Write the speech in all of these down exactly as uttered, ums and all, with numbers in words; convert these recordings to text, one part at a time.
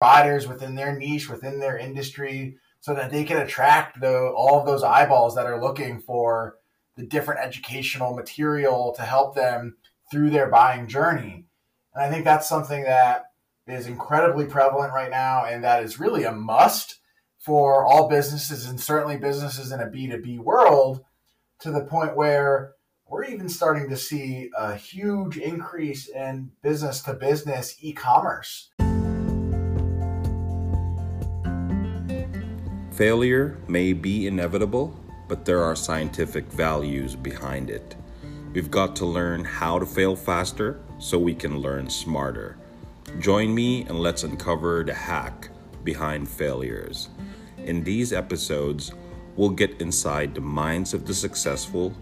providers within their niche, within their industry, so that they can attract the, all of those eyeballs that are looking for the different educational material to help them through their buying journey. And I think that's something that is incredibly prevalent right now, and that is really a must for all businesses, and certainly businesses in a B two B world, to the point where we're even starting to see a huge increase in business-to-business e-commerce. Failure may be inevitable, but there are scientific values behind it. We've got to learn how to fail faster so we can learn smarter. Join me and let's uncover the hack behind failures. In these episodes, we'll get inside the minds of the successful,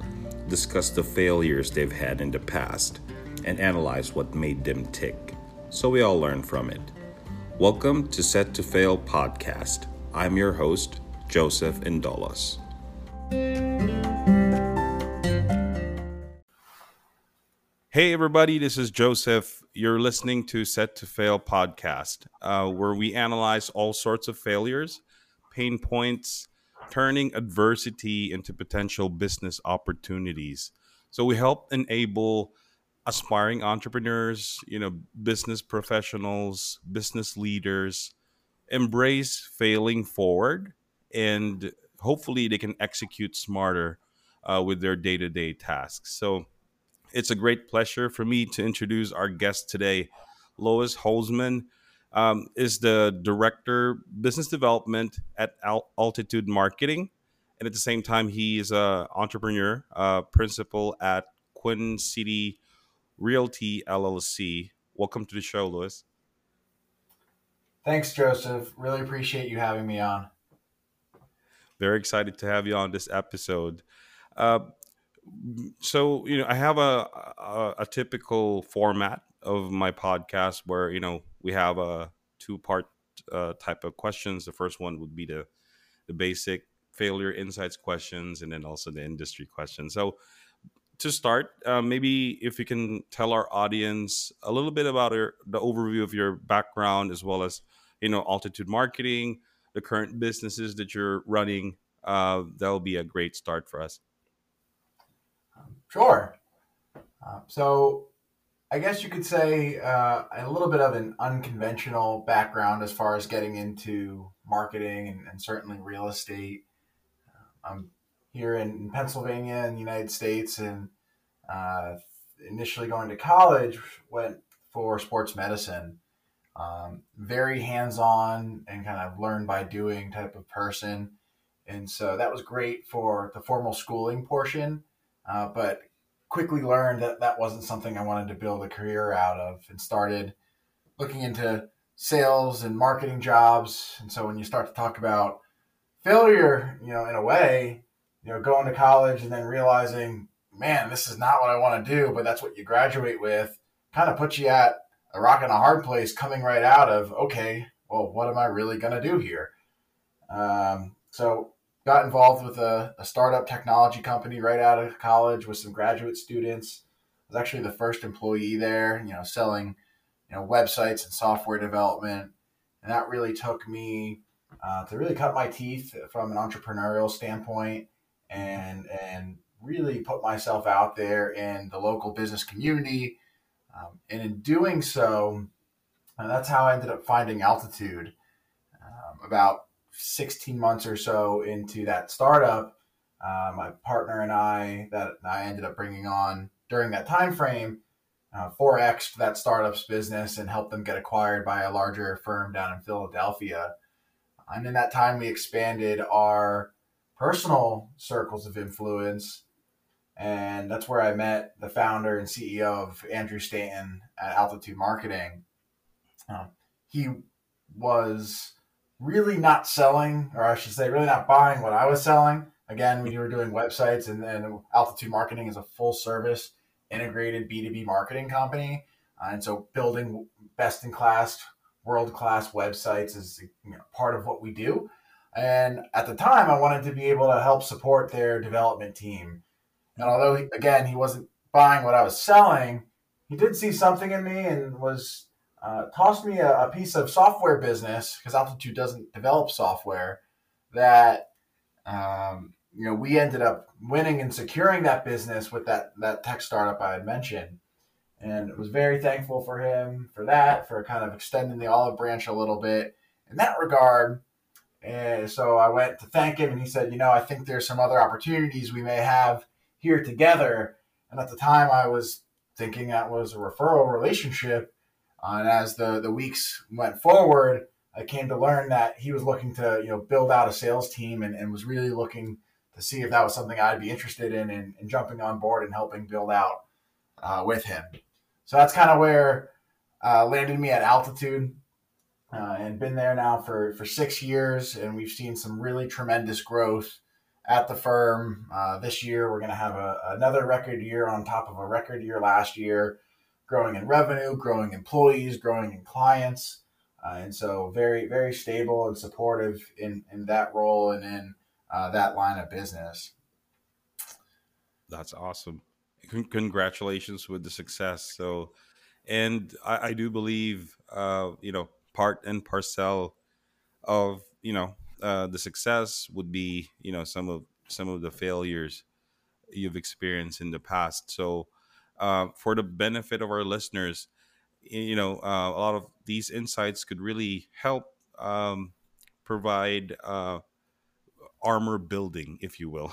discuss the failures they've had in the past, and analyze what made them tick, so we all learn from it. Welcome to Set to Fail Podcast. I'm your host, Joseph Indolos. Hey everybody, this is Joseph. You're listening to Set to Fail Podcast, uh, where we analyze all sorts of failures, pain points, turning adversity into potential business opportunities. So we help enable aspiring entrepreneurs, you know, business professionals, business leaders, embrace failing forward, and hopefully they can execute smarter uh, with their day-to-day tasks. So it's a great pleasure for me to introduce our guest today. Lewis Holzman um, is the Director Business Development at Al- Altitude Marketing. And at the same time, he is an entrepreneur, uh, principal at Queen City Realty L L C. Welcome to the show, Lewis. Thanks, Joseph. Really appreciate you having me on. Very excited to have you on this episode. Uh, so, you know, I have a, a a typical format of my podcast where, you know, we have a two-part uh, type of questions. The first one would be the, the basic failure insights questions, and then also the industry questions. So to start, uh, maybe if you can tell our audience a little bit about your, the overview of your background, as well as, you know, Altitude Marketing, the current businesses that you're running, uh, that'll be a great start for us. Sure. Uh, so I guess you could say uh, a little bit of an unconventional background as far as getting into marketing and, and certainly real estate. Uh, I'm here in Pennsylvania in the United States, and uh, initially going to college, went for sports medicine. Um, very hands-on and kind of learn by doing type of person. And so that was great for the formal schooling portion, uh, but quickly learned that that wasn't something I wanted to build a career out of, and started looking into sales and marketing jobs. And so when you start to talk about failure, you know, in a way, you know, going to college and then realizing, man, this is not what I want to do, but that's what you graduate with, kind of puts you at a rock and a hard place coming right out of, okay, well, what am I really going to do here? Um, so got involved with a, a startup technology company right out of college with some graduate students. I was actually the first employee there, you know, selling, you know, websites and software development. And that really took me uh, to really cut my teeth from an entrepreneurial standpoint, and and really put myself out there in the local business community. Um, and in doing so, and that's how I ended up finding Altitude. Um, about sixteen months or so into that startup, uh, my partner and I, that I ended up bringing on during that time frame, uh, four X'd that startup's business and helped them get acquired by a larger firm down in Philadelphia. And in that time, we expanded our personal circles of influence. And that's where I met the founder and C E O of Andrew Stanton at Altitude Marketing. Um, he was really not selling, or I should say really not buying what I was selling. Again, we were doing websites, and then Altitude Marketing is a full service integrated B two B marketing company. Uh, and so building best in class, world class websites is, you know, part of what we do. And at the time, I wanted to be able to help support their development team. And although, again, he wasn't buying what I was selling, he did see something in me and was uh, tossed me a, a piece of software business, because Altitude doesn't develop software, that um, you know, we ended up winning and securing that business with that, that tech startup I had mentioned. And was very thankful for him for that, for kind of extending the olive branch a little bit in that regard. And so I went to thank him, and he said, you know, I think there's some other opportunities we may have here together. And at the time I was thinking that was a referral relationship. Uh, and as the, the weeks went forward, I came to learn that he was looking to, you know, build out a sales team, and, and was really looking to see if that was something I'd be interested in, and, and jumping on board and helping build out uh, with him. So that's kind of where uh, landed me at Altitude, uh, and been there now for, for six years. And we've seen some really tremendous growth at the firm. Uh, this year, we're going to have a, another record year on top of a record year last year, growing in revenue, growing employees, growing in clients. Uh, and so very, very stable and supportive in, in that role and in uh, that line of business. That's awesome. Congratulations with the success. So, and I, I do believe, uh, you know, part and parcel of, you know, uh, the success would be, you know, some of, some of the failures you've experienced in the past. So, uh, for the benefit of our listeners, you know, uh, a lot of these insights could really help, um, provide, uh, armor building, if you will,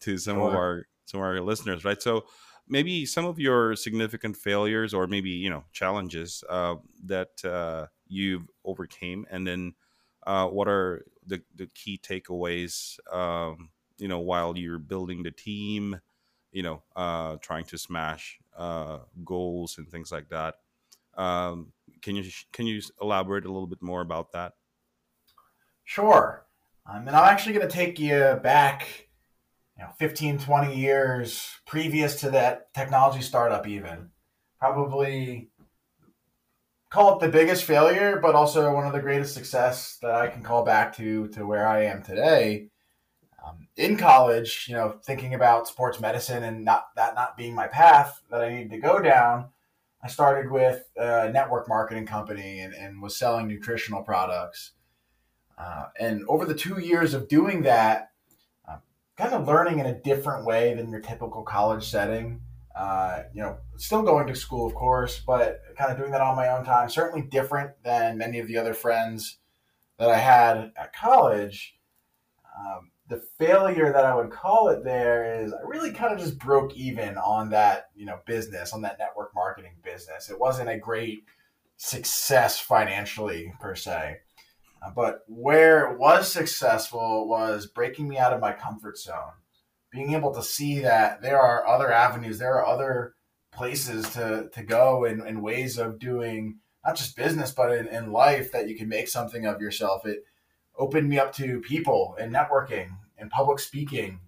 to some sure. of our, some of our listeners, right? So maybe some of your significant failures, or maybe, you know, challenges uh, that uh, you've overcame, and then uh, what are the, the key takeaways, um, you know, while you're building the team, you know, uh, trying to smash uh, goals and things like that. Um, can you can you elaborate a little bit more about that? Sure. Um, and I'm actually going to take you back you know, fifteen, twenty years previous to that technology startup, even probably call it the biggest failure, but also one of the greatest success that I can call back to, to where I am today. Um, in college, you know, thinking about sports medicine and not that not being my path that I needed to go down, I started with a network marketing company and, and was selling nutritional products. Uh, and over the two years of doing that, kind of learning in a different way than your typical college setting, uh, you know, still going to school, of course, but kind of doing that on my own time, certainly different than many of the other friends that I had at college. Um, the failure that I would call it there is I really kind of just broke even on that, you know, business, on that network marketing business. It wasn't a great success financially per se. But where it was successful was breaking me out of my comfort zone, being able to see that there are other avenues, there are other places to, to go and, and ways of doing not just business, but in, in life that you can make something of yourself. It opened me up to people and networking and public speaking,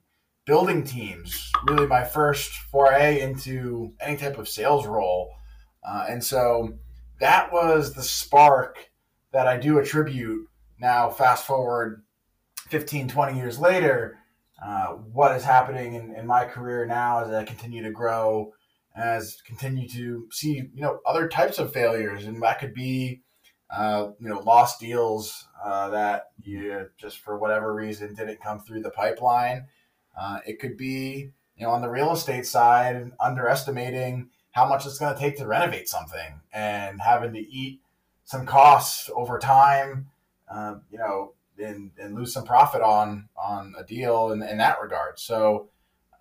building teams, really my first foray into any type of sales role. Uh, and so that was the spark that I do attribute now, fast forward fifteen, twenty years later, uh, what is happening in, in my career now as I continue to grow, as continue to see, you know, other types of failures. And that could be, uh, you know, lost deals uh, that you just for whatever reason didn't come through the pipeline. Uh, it could be, you know, on the real estate side, underestimating how much it's going to take to renovate something and having to eat some costs over time, um, you know, and, and lose some profit on on a deal in, in that regard. So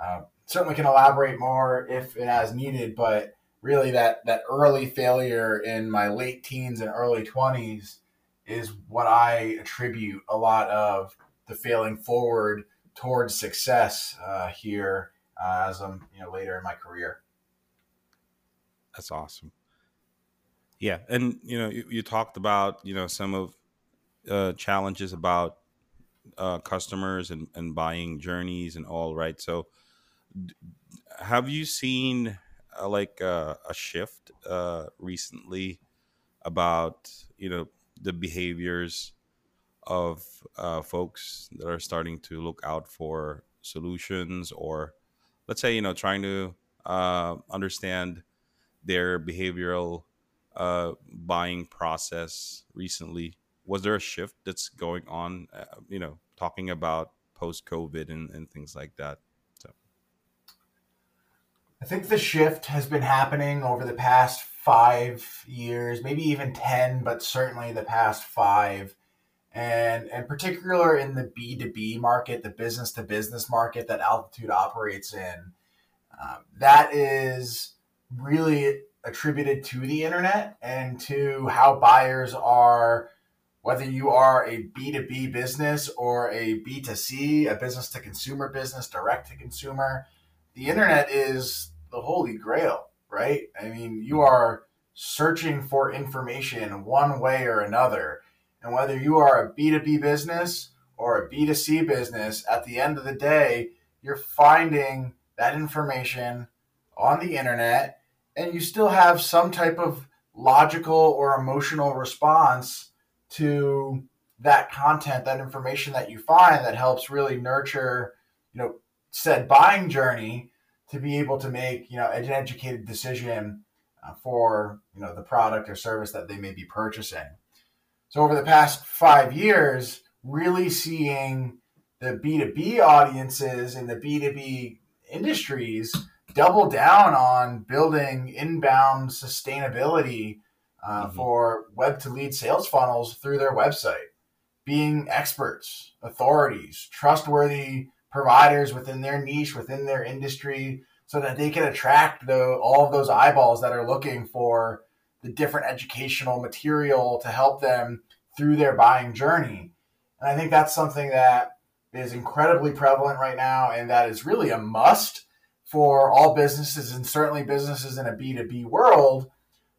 uh, certainly can elaborate more if and as needed, but really that, that early failure in my late teens and early twenties is what I attribute a lot of the failing forward towards success uh, here uh, as I'm, you know, later in my career. That's awesome. Yeah. And, you know, you, you talked about, you know, some of uh, challenges about uh, customers and, and buying journeys and all, right? So d- have you seen uh, like uh, a shift uh, recently about, you know, the behaviors of uh, folks that are starting to look out for solutions, or let's say, you know, trying to uh, understand their behavioral uh, buying process recently? Was there a shift that's going on, uh, you know, talking about post-COVID and, and things like that? So, I think the shift has been happening over the past five years, maybe even ten, but certainly the past five. And in particular in the B to B market, the business-to-business market that Altitude operates in, um, that is really attributed to the internet and to how buyers are, whether you are a B to B business or a B to C, a business-to-consumer business, direct-to-consumer, the internet is the holy grail, right? I mean, you are searching for information one way or another. And whether you are a B to B business or a B to C business, at the end of the day, you're finding that information on the internet, and you still have some type of logical or emotional response to that content, that information that you find that helps really nurture, you know, said buying journey to be able to make, you know, an educated decision uh, for, you know, the product or service that they may be purchasing. So over the past five years, really seeing the B to B audiences and the B to B industries double down on building inbound sustainability uh, mm-hmm. for web-to-lead sales funnels through their website, being experts, authorities, trustworthy providers within their niche, within their industry, so that they can attract the, all of those eyeballs that are looking for the different educational material to help them through their buying journey. And I think that's something that is incredibly prevalent right now, and that is really a must for all businesses, and certainly businesses in a B to B world,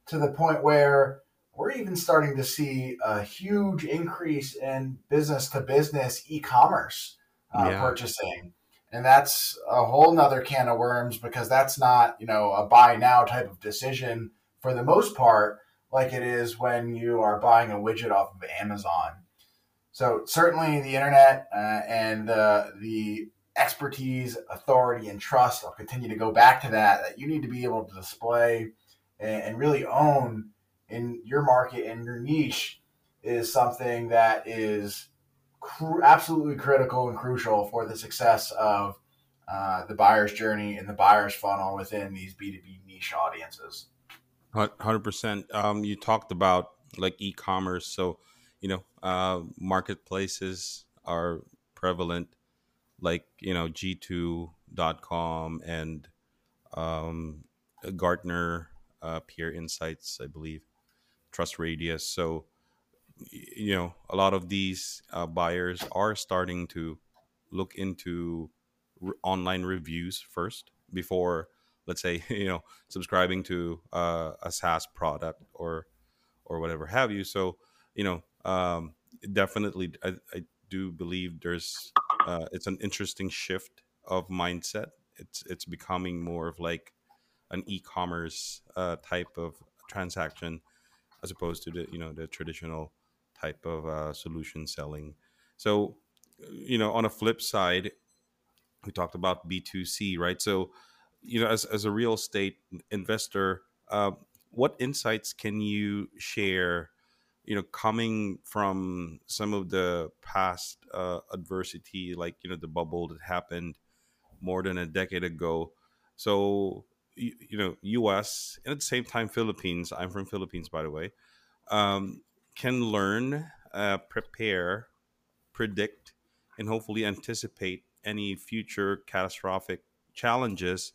to the point where we're even starting to see a huge increase in business-to-business e-commerce uh, yeah. purchasing. And that's a whole nother can of worms, because that's not, you know, a buy now type of decision for the most part, like it is when you are buying a widget off of Amazon. So certainly the internet uh, and uh, the expertise, authority, and trust, I'll continue to go back to that, that you need to be able to display and, and really own in your market and your niche, is something that is cr- absolutely critical and crucial for the success of uh, the buyer's journey and the buyer's funnel within these B to B niche audiences. one hundred percent. Um, you talked about like e-commerce. So, you know, uh, marketplaces are prevalent, like, you know, G two dot com and um, Gartner, uh, Peer Insights, I believe, Trust Radius. So, you know, a lot of these uh, buyers are starting to look into re- online reviews first before, let's say, you know, subscribing to uh, a SaaS product or or whatever have you. So, you know, um, definitely, I, I do believe there's uh, it's an interesting shift of mindset. It's it's becoming more of like an e-commerce uh, type of transaction, as opposed to the, you know, the traditional type of uh, solution selling. So, you know, on a flip side, we talked about B to C, right? So, you know, as, as a real estate investor, uh, what insights can you share, you know, coming from some of the past uh, adversity, like, you know, the bubble that happened more than a decade ago? So, you, you know, U S and at the same time, Philippines, I'm from Philippines, by the way, um, can learn, uh, prepare, predict, and hopefully anticipate any future catastrophic challenges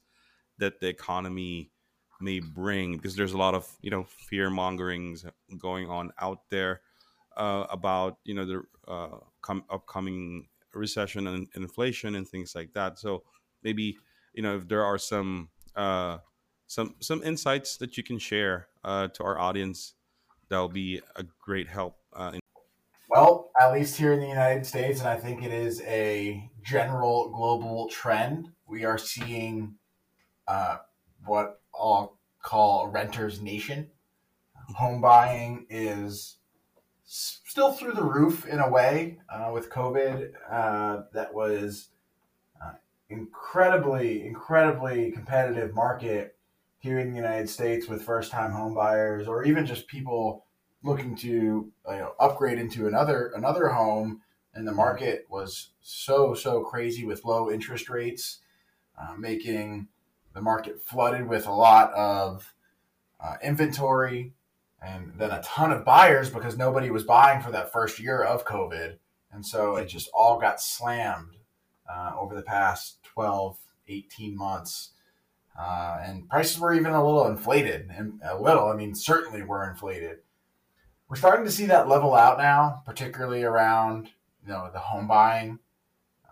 that the economy may bring, because there's a lot of, you know, fear mongerings going on out there uh, about, you know, the uh, com- upcoming recession and inflation and things like that. So maybe, you know, if there are some uh, some some insights that you can share uh, to our audience, that'll be a great help. Uh, in- well, at least here in the United States, and I think it is a general global trend, we are seeing uh, what I'll call renter's nation. Home buying is still through the roof in a way uh, with COVID. Uh, that was uh, incredibly, incredibly competitive market. here in the United States with first-time home buyers, or even just people looking to, you know, upgrade into another another home, and the market was so so crazy with low interest rates, uh, making the market flooded with a lot of uh, inventory, and then a ton of buyers because nobody was buying for that first year of COVID. And so it just all got slammed uh, over the past twelve, eighteen months. Uh, and prices were even a little inflated. And a little, I mean, certainly were inflated. We're starting to see that level out now, particularly around, you know, the home buying.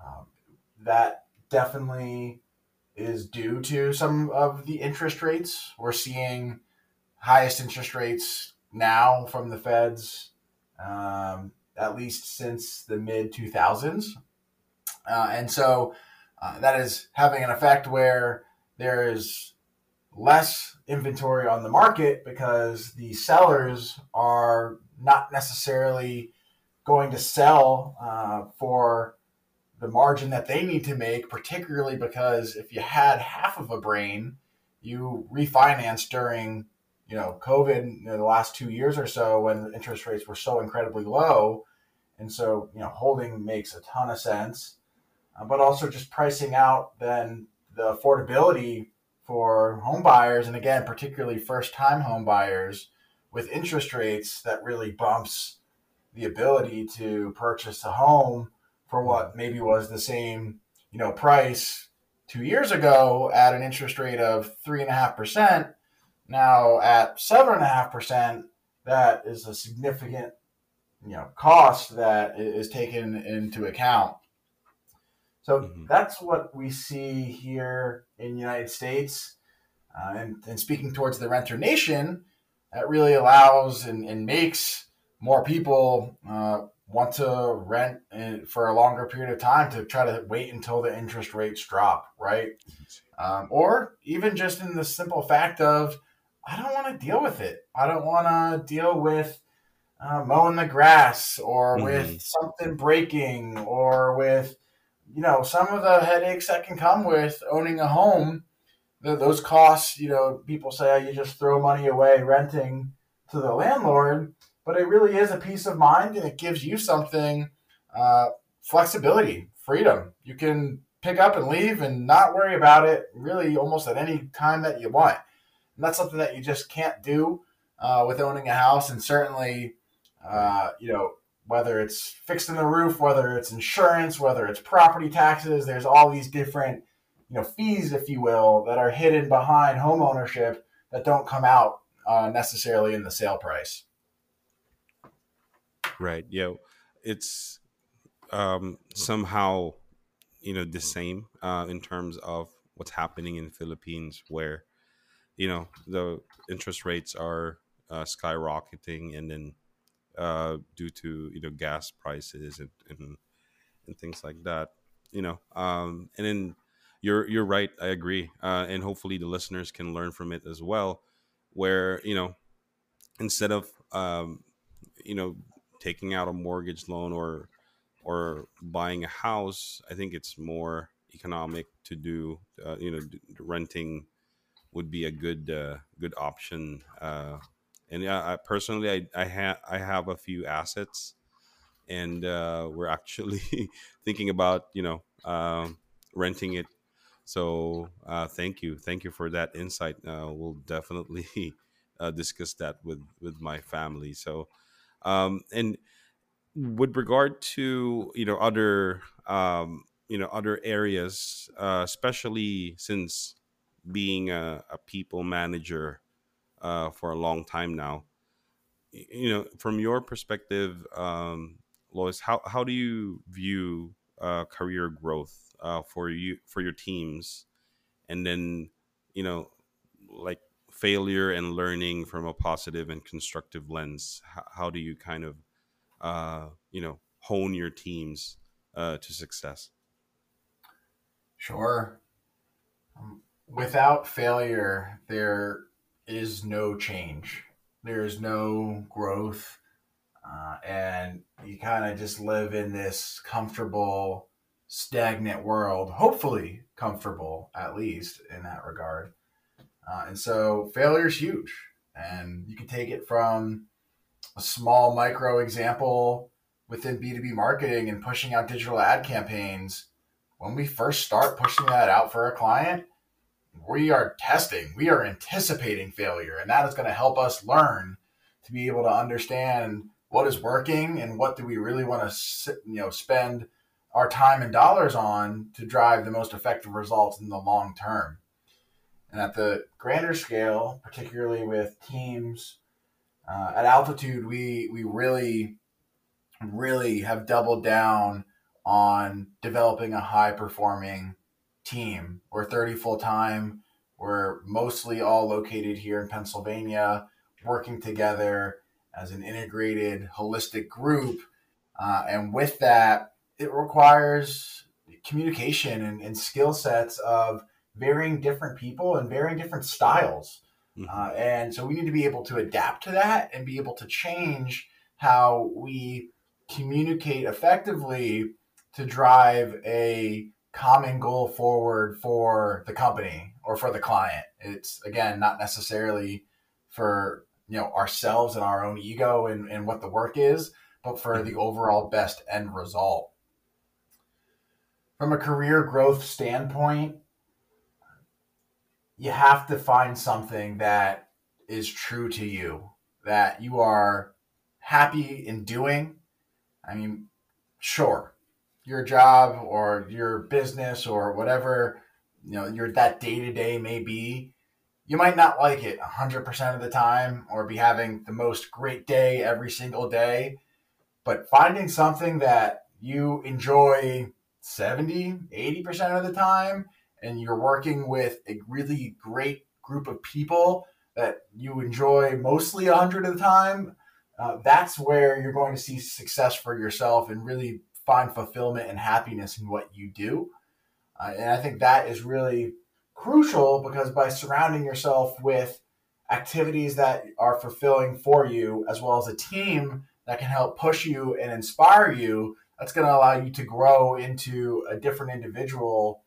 Um, that definitely is due to some of the interest rates. We're seeing highest interest rates now from the feds, um, at least since the mid two thousands. Uh, and so uh, that is having an effect where there is less inventory on the market because the sellers are not necessarily going to sell uh, for the margin that they need to make, particularly because if you had half of a brain, you refinanced during, you know, COVID, you know, the last two years or so when interest rates were so incredibly low. And so, you know, holding makes a ton of sense, uh, but also just pricing out then the affordability for home buyers. And again, particularly first time home buyers with interest rates that really bumps the ability to purchase a home for what maybe was the same, you know, price two years ago at an interest rate of three and a half percent. Now at seven and a half percent, that is a significant, you know, cost that is taken into account. So mm-hmm. that's what we see here in the United States. Uh, and, and speaking towards the Renter Nation, that really allows and, and makes more people uh, want to rent for a longer period of time to try to wait until the interest rates drop, right? Um, or even just in the simple fact of, I don't want to deal with it. I don't want to deal with uh, mowing the grass or mm-hmm. with something breaking or with, you know, some of the headaches that can come with owning a home. Those costs, you know, people say, oh, you just throw money away renting to the landlord, but it really is a peace of mind, and it gives you something, uh, flexibility, freedom. You can pick up and leave and not worry about it really almost at any time that you want. And that's something that you just can't do uh, with owning a house. And certainly, uh, you know, whether it's fixing the roof, whether it's insurance, whether it's property taxes, there's all these different, you know, fees, if you will, that are hidden behind home ownership that don't come out uh, necessarily in the sale price. Right. Yeah. You know, it's um, somehow, you know, the same uh, in terms of what's happening in the Philippines, where, you know, the interest rates are uh, skyrocketing, and then uh, due to, you know, gas prices and, and, and things like that, you know, um, and then you're, you're right. I agree. Uh, and hopefully the listeners can learn from it as well, where, you know, instead of, um, you know, taking out a mortgage loan or or buying a house, I think it's more economic to do, uh, you know, d- renting would be a good uh, good option. Uh, and I, I personally, I I, ha- I have a few assets, and uh, we're actually thinking about, you know, uh, renting it. So uh, thank you. Thank you for that insight. Uh, we'll definitely uh, discuss that with, with my family. So um, and with regard to, you know, other, um, you know, other areas, uh, especially since being a, a people manager uh, for a long time now, you know, from your perspective, um, Lois, how, how do you view uh, career growth uh, for you, for your teams? And then, you know, like failure and learning from a positive and constructive lens, how, how do you kind of uh, you know, hone your teams, uh, to success? Sure. Um, without failure, there is no change. There is no growth. Uh, and you kind of just live in this comfortable, stagnant world, hopefully comfortable, at least in that regard. Uh, and so failure is huge. And you can take it from a small micro example within B two B marketing and pushing out digital ad campaigns. When we first start pushing that out for a client, we are testing, we are anticipating failure. And that is going to help us learn to be able to understand what is working and what do we really want to, you know, spend our time and dollars on to drive the most effective results in the long term. And at the grander scale, particularly with teams, uh, at Altitude, we we really, really have doubled down on developing a high-performing team. We're thirty full-time. We're mostly all located here in Pennsylvania, working together as an integrated, holistic group. Uh, and with that, it requires communication and, and skill sets of varying different people and varying different styles. Mm-hmm. Uh, and so we need to be able to adapt to that and be able to change how we communicate effectively to drive a common goal forward for the company or for the client. It's, again, not necessarily for, you know, ourselves and our own ego and, and what the work is, but for the overall best end result. From a career growth standpoint, you have to find something that is true to you, that you are happy in doing. I mean, sure, your job or your business or whatever, you know, your that day-to-day may be, you might not like it one hundred percent of the time or be having the most great day every single day, but finding something that you enjoy seventy, eighty percent of the time, and you're working with a really great group of people that you enjoy mostly one hundred of the time, uh, that's where you're going to see success for yourself and really find fulfillment and happiness in what you do. Uh, and I think that is really crucial, because by surrounding yourself with activities that are fulfilling for you, as well as a team that can help push you and inspire you, that's going to allow you to grow into a different individual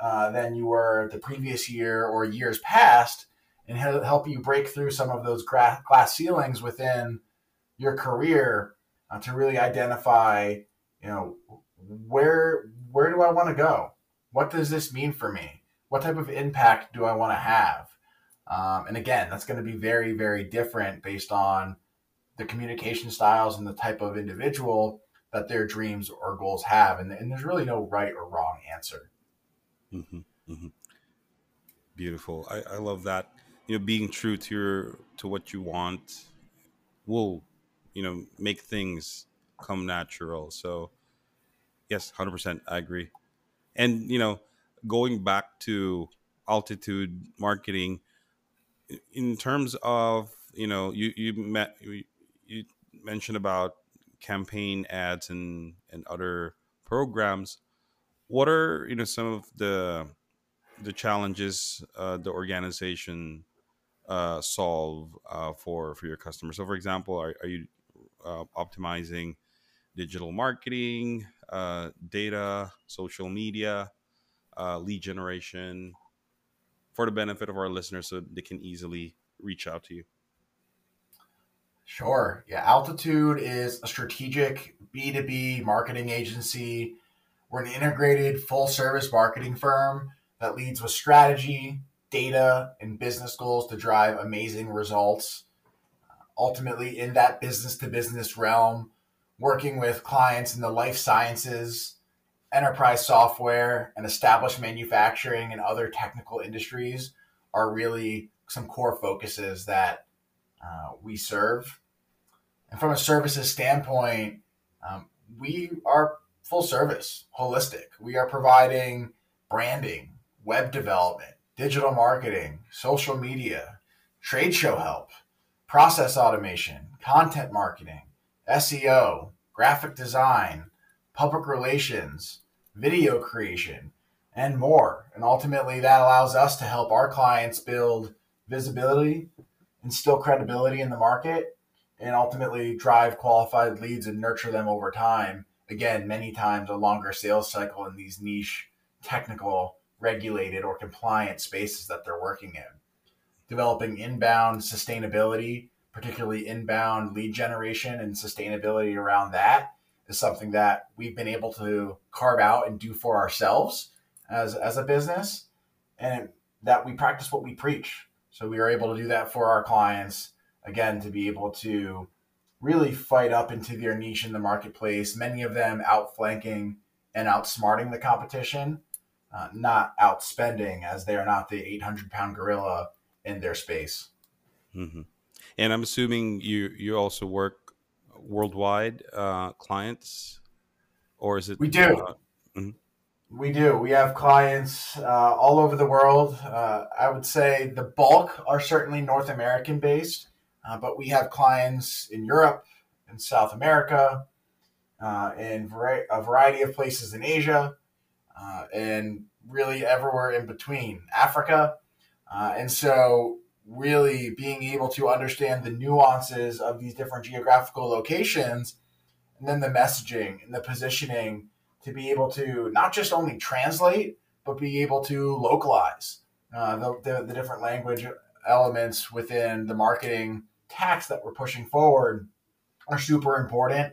Uh, than you were the previous year or years past, and help you break through some of those gra- glass ceilings within your career uh, to really identify, you know, where where do I want to go? What does this mean for me? What type of impact do I want to have? Um, and again, that's going to be very, very different based on the communication styles and the type of individual that their dreams or goals have. And, and there's really no right or wrong answer. Mm-hmm, mm-hmm. Beautiful. I, I love that. You know, being true to your to what you want will, you know, make things come natural. So, yes, one hundred percent, I agree. And you know, going back to Altitude Marketing, in terms of, you know, you you met you, you mentioned about campaign ads and and other programs. What are, you know, some of the the challenges uh, the organization uh, solve uh, for for your customers? So, for example, are, are you uh, optimizing digital marketing, uh, data, social media, uh, lead generation, for the benefit of our listeners so they can easily reach out to you? Sure. Yeah, Altitude is a strategic B two B marketing agency. We're an integrated full-service marketing firm that leads with strategy, data, and business goals to drive amazing results. Ultimately, in that business-to-business realm, working with clients in the life sciences, enterprise software, and established manufacturing and other technical industries are really some core focuses that uh, we serve. And from a services standpoint, um, we are full service, holistic. We are providing branding, web development, digital marketing, social media, trade show help, process automation, content marketing, S E O, graphic design, public relations, video creation, and more. And ultimately, that allows us to help our clients build visibility, instill credibility in the market, and ultimately drive qualified leads and nurture them over time. Again, many times a longer sales cycle in these niche, technical, regulated, or compliant spaces that they're working in. developing inbound sustainability, particularly inbound lead generation and sustainability around that, is something that we've been able to carve out and do for ourselves as, as a business, and that we practice what we preach. So we are able to do that for our clients, again, to be able to really fight up into their niche in the marketplace, many of them outflanking and outsmarting the competition, uh, not outspending, as they are not the eight hundred pound gorilla in their space. Mm-hmm. And I'm assuming you, you also work worldwide uh, clients, or is it? We do. Uh, mm-hmm. We do. We have clients uh, all over the world. Uh, I would say the bulk are certainly North American based, uh, but we have clients in Europe, in South America, uh, in var- a variety of places in Asia, uh, and really everywhere in between, Africa. Uh, and so really being able to understand the nuances of these different geographical locations, and then the messaging and the positioning, to be able to not just only translate, but be able to localize uh, the, the, the different language elements within the marketing tax that we're pushing forward are super important.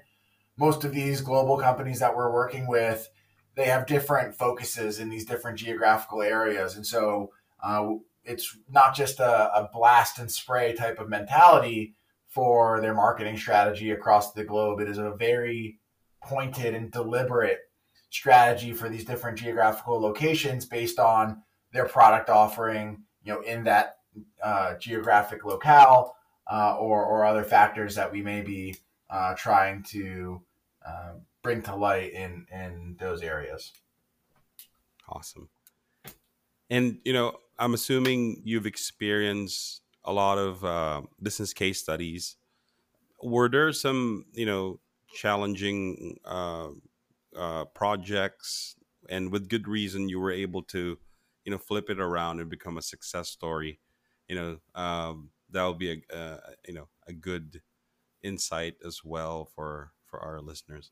Most of these global companies that we're working with, they have different focuses in these different geographical areas. And so uh, it's not just a, a blast and spray type of mentality for their marketing strategy across the globe. It is a very pointed and deliberate strategy for these different geographical locations based on their product offering, you know, in that uh, geographic locale uh, or, or other factors that we may be uh, trying to uh, bring to light in, in those areas. Awesome. And, you know, I'm assuming you've experienced a lot of uh, business case studies. Were there some, you know, challenging uh, Uh, projects, and with good reason, you were able to, you know, flip it around and become a success story? You know, um, that would be a, uh, you know, a good insight as well for, for our listeners.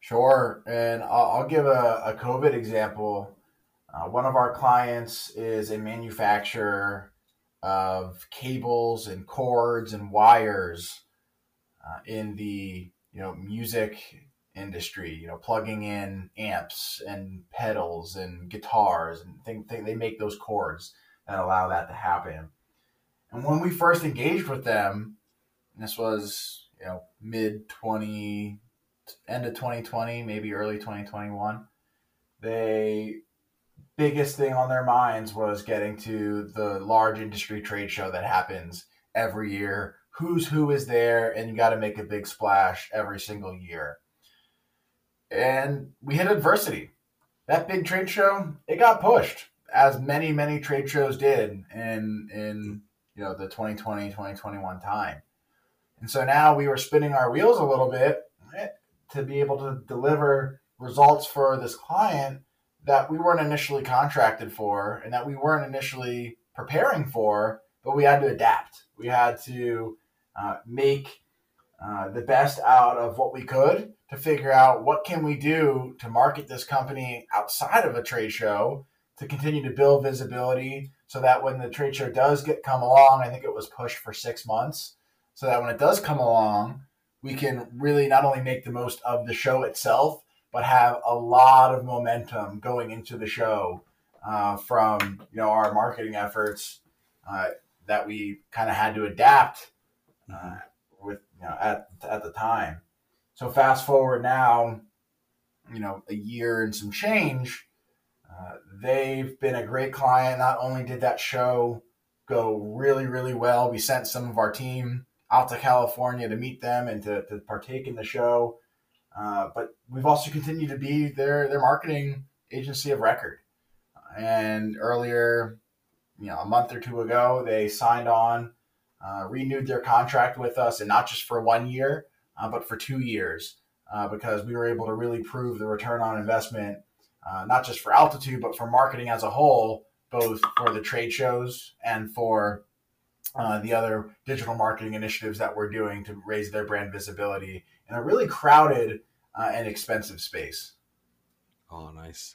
Sure. And I'll, I'll give a, a COVID example. Uh, one of our clients is a manufacturer of cables and cords and wires uh, in the, you know, music industry, you know, plugging in amps and pedals and guitars and things. Thing, they make those cords that allow that to happen. And when we first engaged with them, and this was, you know, mid twenty, end of twenty twenty, maybe early twenty twenty-one, they biggest thing on their minds was getting to the large industry trade show that happens every year. Who's who is there, and you got to make a big splash every single year. And we hit adversity. That big trade show, it got pushed, as many, many trade shows did in, in you know, the twenty twenty, twenty twenty-one time. And so now we were spinning our wheels a little bit to be able to deliver results for this client that we weren't initially contracted for and that we weren't initially preparing for, but we had to adapt. We had to uh, make uh, the best out of what we could, to figure out what can we do to market this company outside of a trade show to continue to build visibility, so that when the trade show does get come along, I think it was pushed for six months, so that when it does come along, we can really not only make the most of the show itself, but have a lot of momentum going into the show uh, from, you know, our marketing efforts uh, that we kind of had to adapt uh, with, you know, at at the time. So fast forward now, you know, a year and some change, uh, they've been a great client. Not only did that show go really, really well, we sent some of our team out to California to meet them and to, to partake in the show. Uh, but we've also continued to be their, their marketing agency of record. And earlier, you know, a month or two ago, they signed on, uh, renewed their contract with us, and not just for one year, Uh, but for two years, uh, because we were able to really prove the return on investment, uh, not just for Altitude, but for marketing as a whole, both for the trade shows and for uh, the other digital marketing initiatives that we're doing to raise their brand visibility in a really crowded uh, and expensive space. Oh, nice.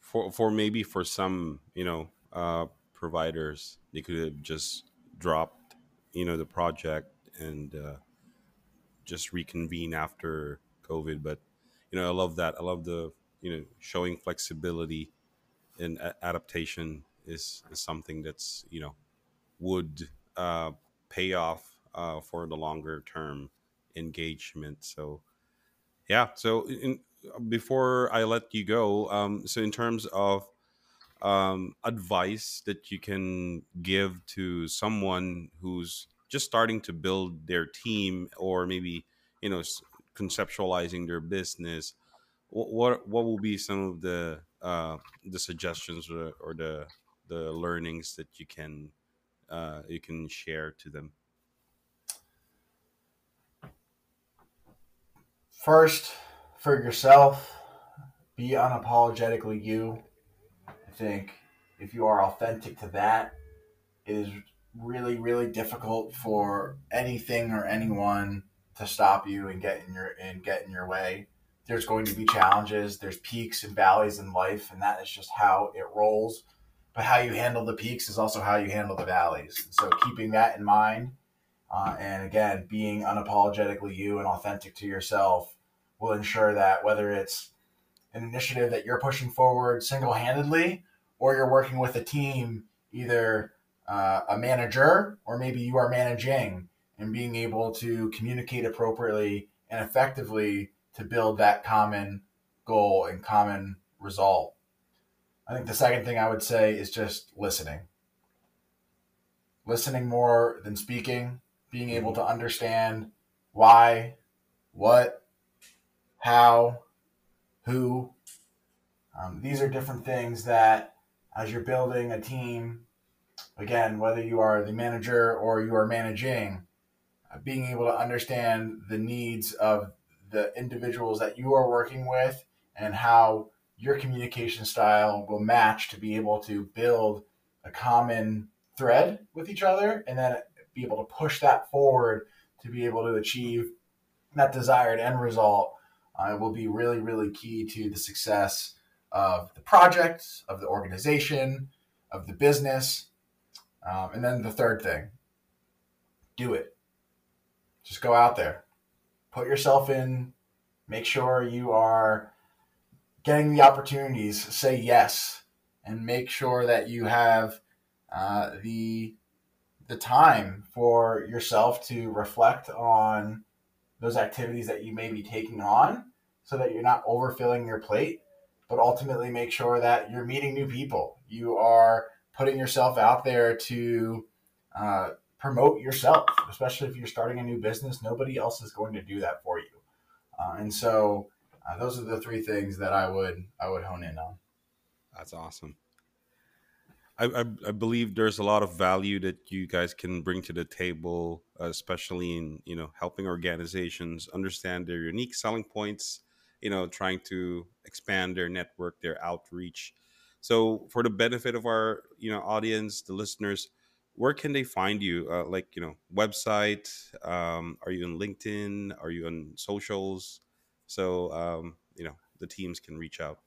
For for maybe for some, you know, uh, providers. They could have just dropped, you know, the project and uh, just reconvene after COVID. But, you know, I love that. I love the, you know, showing flexibility and a- adaptation is, is something that's, you know, would uh, pay off uh, for the longer term engagement. So, yeah. So in, before I let you go, um, so in terms of um, advice that you can give to someone who's just starting to build their team, or maybe, you know, conceptualizing their business, what what, what will be some of the uh, the suggestions or, or the the learnings that you can uh, you can share to them? First, for yourself, be unapologetically you. I think if you are authentic to that, it is really, really difficult for anything or anyone to stop you and get in your and get in your way. There's going to be challenges. There's peaks and valleys in life, and that is just how it rolls. But how you handle the peaks is also how you handle the valleys. So keeping that in mind, uh, and again, being unapologetically you and authentic to yourself, will ensure that whether it's an initiative that you're pushing forward single-handedly, or you're working with a team, either uh, a manager or maybe you are managing, and being able to communicate appropriately and effectively to build that common goal and common result. I think the second thing I would say is just listening. Listening more than speaking, being able to understand why, what, how, who. Um, these are different things that as you're building a team, again, whether you are the manager or you are managing, uh, being able to understand the needs of the individuals that you are working with and how your communication style will match to be able to build a common thread with each other, and then be able to push that forward to be able to achieve that desired end result. Uh, will be really, really key to the success of the project, of the organization, of the business. Um, and then the third thing, do it. Just go out there, put yourself in, make sure you are getting the opportunities, say yes, and make sure that you have uh, the, the time for yourself to reflect on those activities that you may be taking on, so that you're not overfilling your plate, but ultimately make sure that you're meeting new people. You are putting yourself out there to uh, promote yourself, especially if you're starting a new business. Nobody else is going to do that for you. Uh, and so uh, those are the three things that I would I would hone in on. That's awesome. I, I, I believe there's a lot of value that you guys can bring to the table, especially in, you know, helping organizations understand their unique selling points, you know, trying to expand their network, their outreach. So for the benefit of our, you know, audience, the listeners, where can they find you? Uh, like, you know, website, um, are you on LinkedIn? Are you on socials? So, um, you know, the teams can reach out.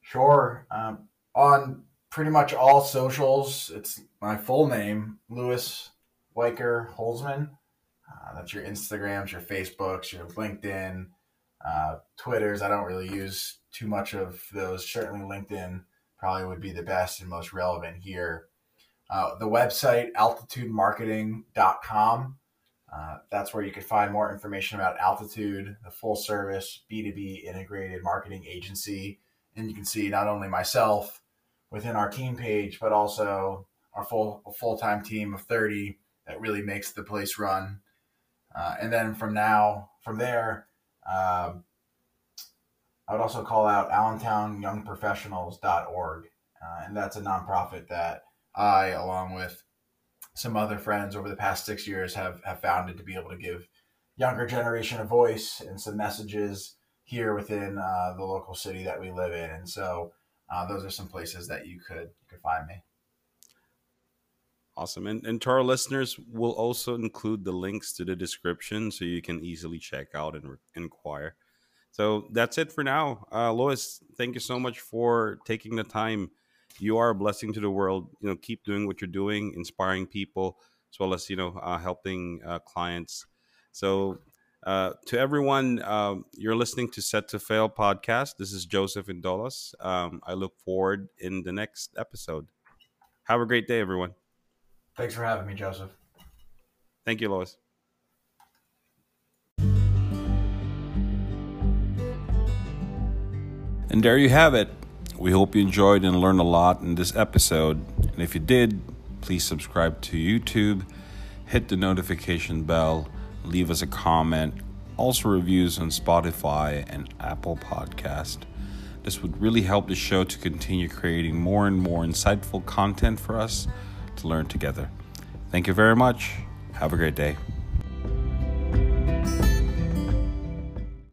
Sure. Um, on pretty much all socials. It's my full name, Lewis Weicker Holzman. Uh, that's your Instagrams, your Facebooks, your LinkedIn, uh, Twitters. I don't really use too much of those. Certainly LinkedIn probably would be the best and most relevant here. Uh, the website, altitude marketing dot com. Uh, that's where you can find more information about Altitude, the full service B two B integrated marketing agency. And you can see not only myself within our team page, but also our full full-time team of thirty that really makes the place run. Uh, and then from now, from there, um, I would also call out allentown young professionals dot org. Uh, and that's a nonprofit that I, along with some other friends over the past six years, have, have founded to be able to give younger generation a voice and some messages here within uh, the local city that we live in. And so Uh, those are some places that you could you could find me. Awesome. And, and to our listeners, we'll also include the links to the description so you can easily check out and re- inquire. So that's it for now. Uh, Lewis, thank you so much for taking the time you are a blessing to the world. You know, keep doing what you're doing, inspiring people, as well as, you know, uh, helping uh, clients. So uh, to everyone, um, you're listening to Set to Fail Podcast. This is Joseph Indolos. Um, I look forward in the next episode. Have a great day, everyone. Thanks for having me, Joseph. Thank you, Lewis. And there you have it. We hope you enjoyed and learned a lot in this episode. And if you did, please subscribe to YouTube, hit the notification bell, leave us a comment, also reviews on Spotify and Apple Podcast. This would really help the show to continue creating more and more insightful content for us to learn together. Thank you very much. Have a great day.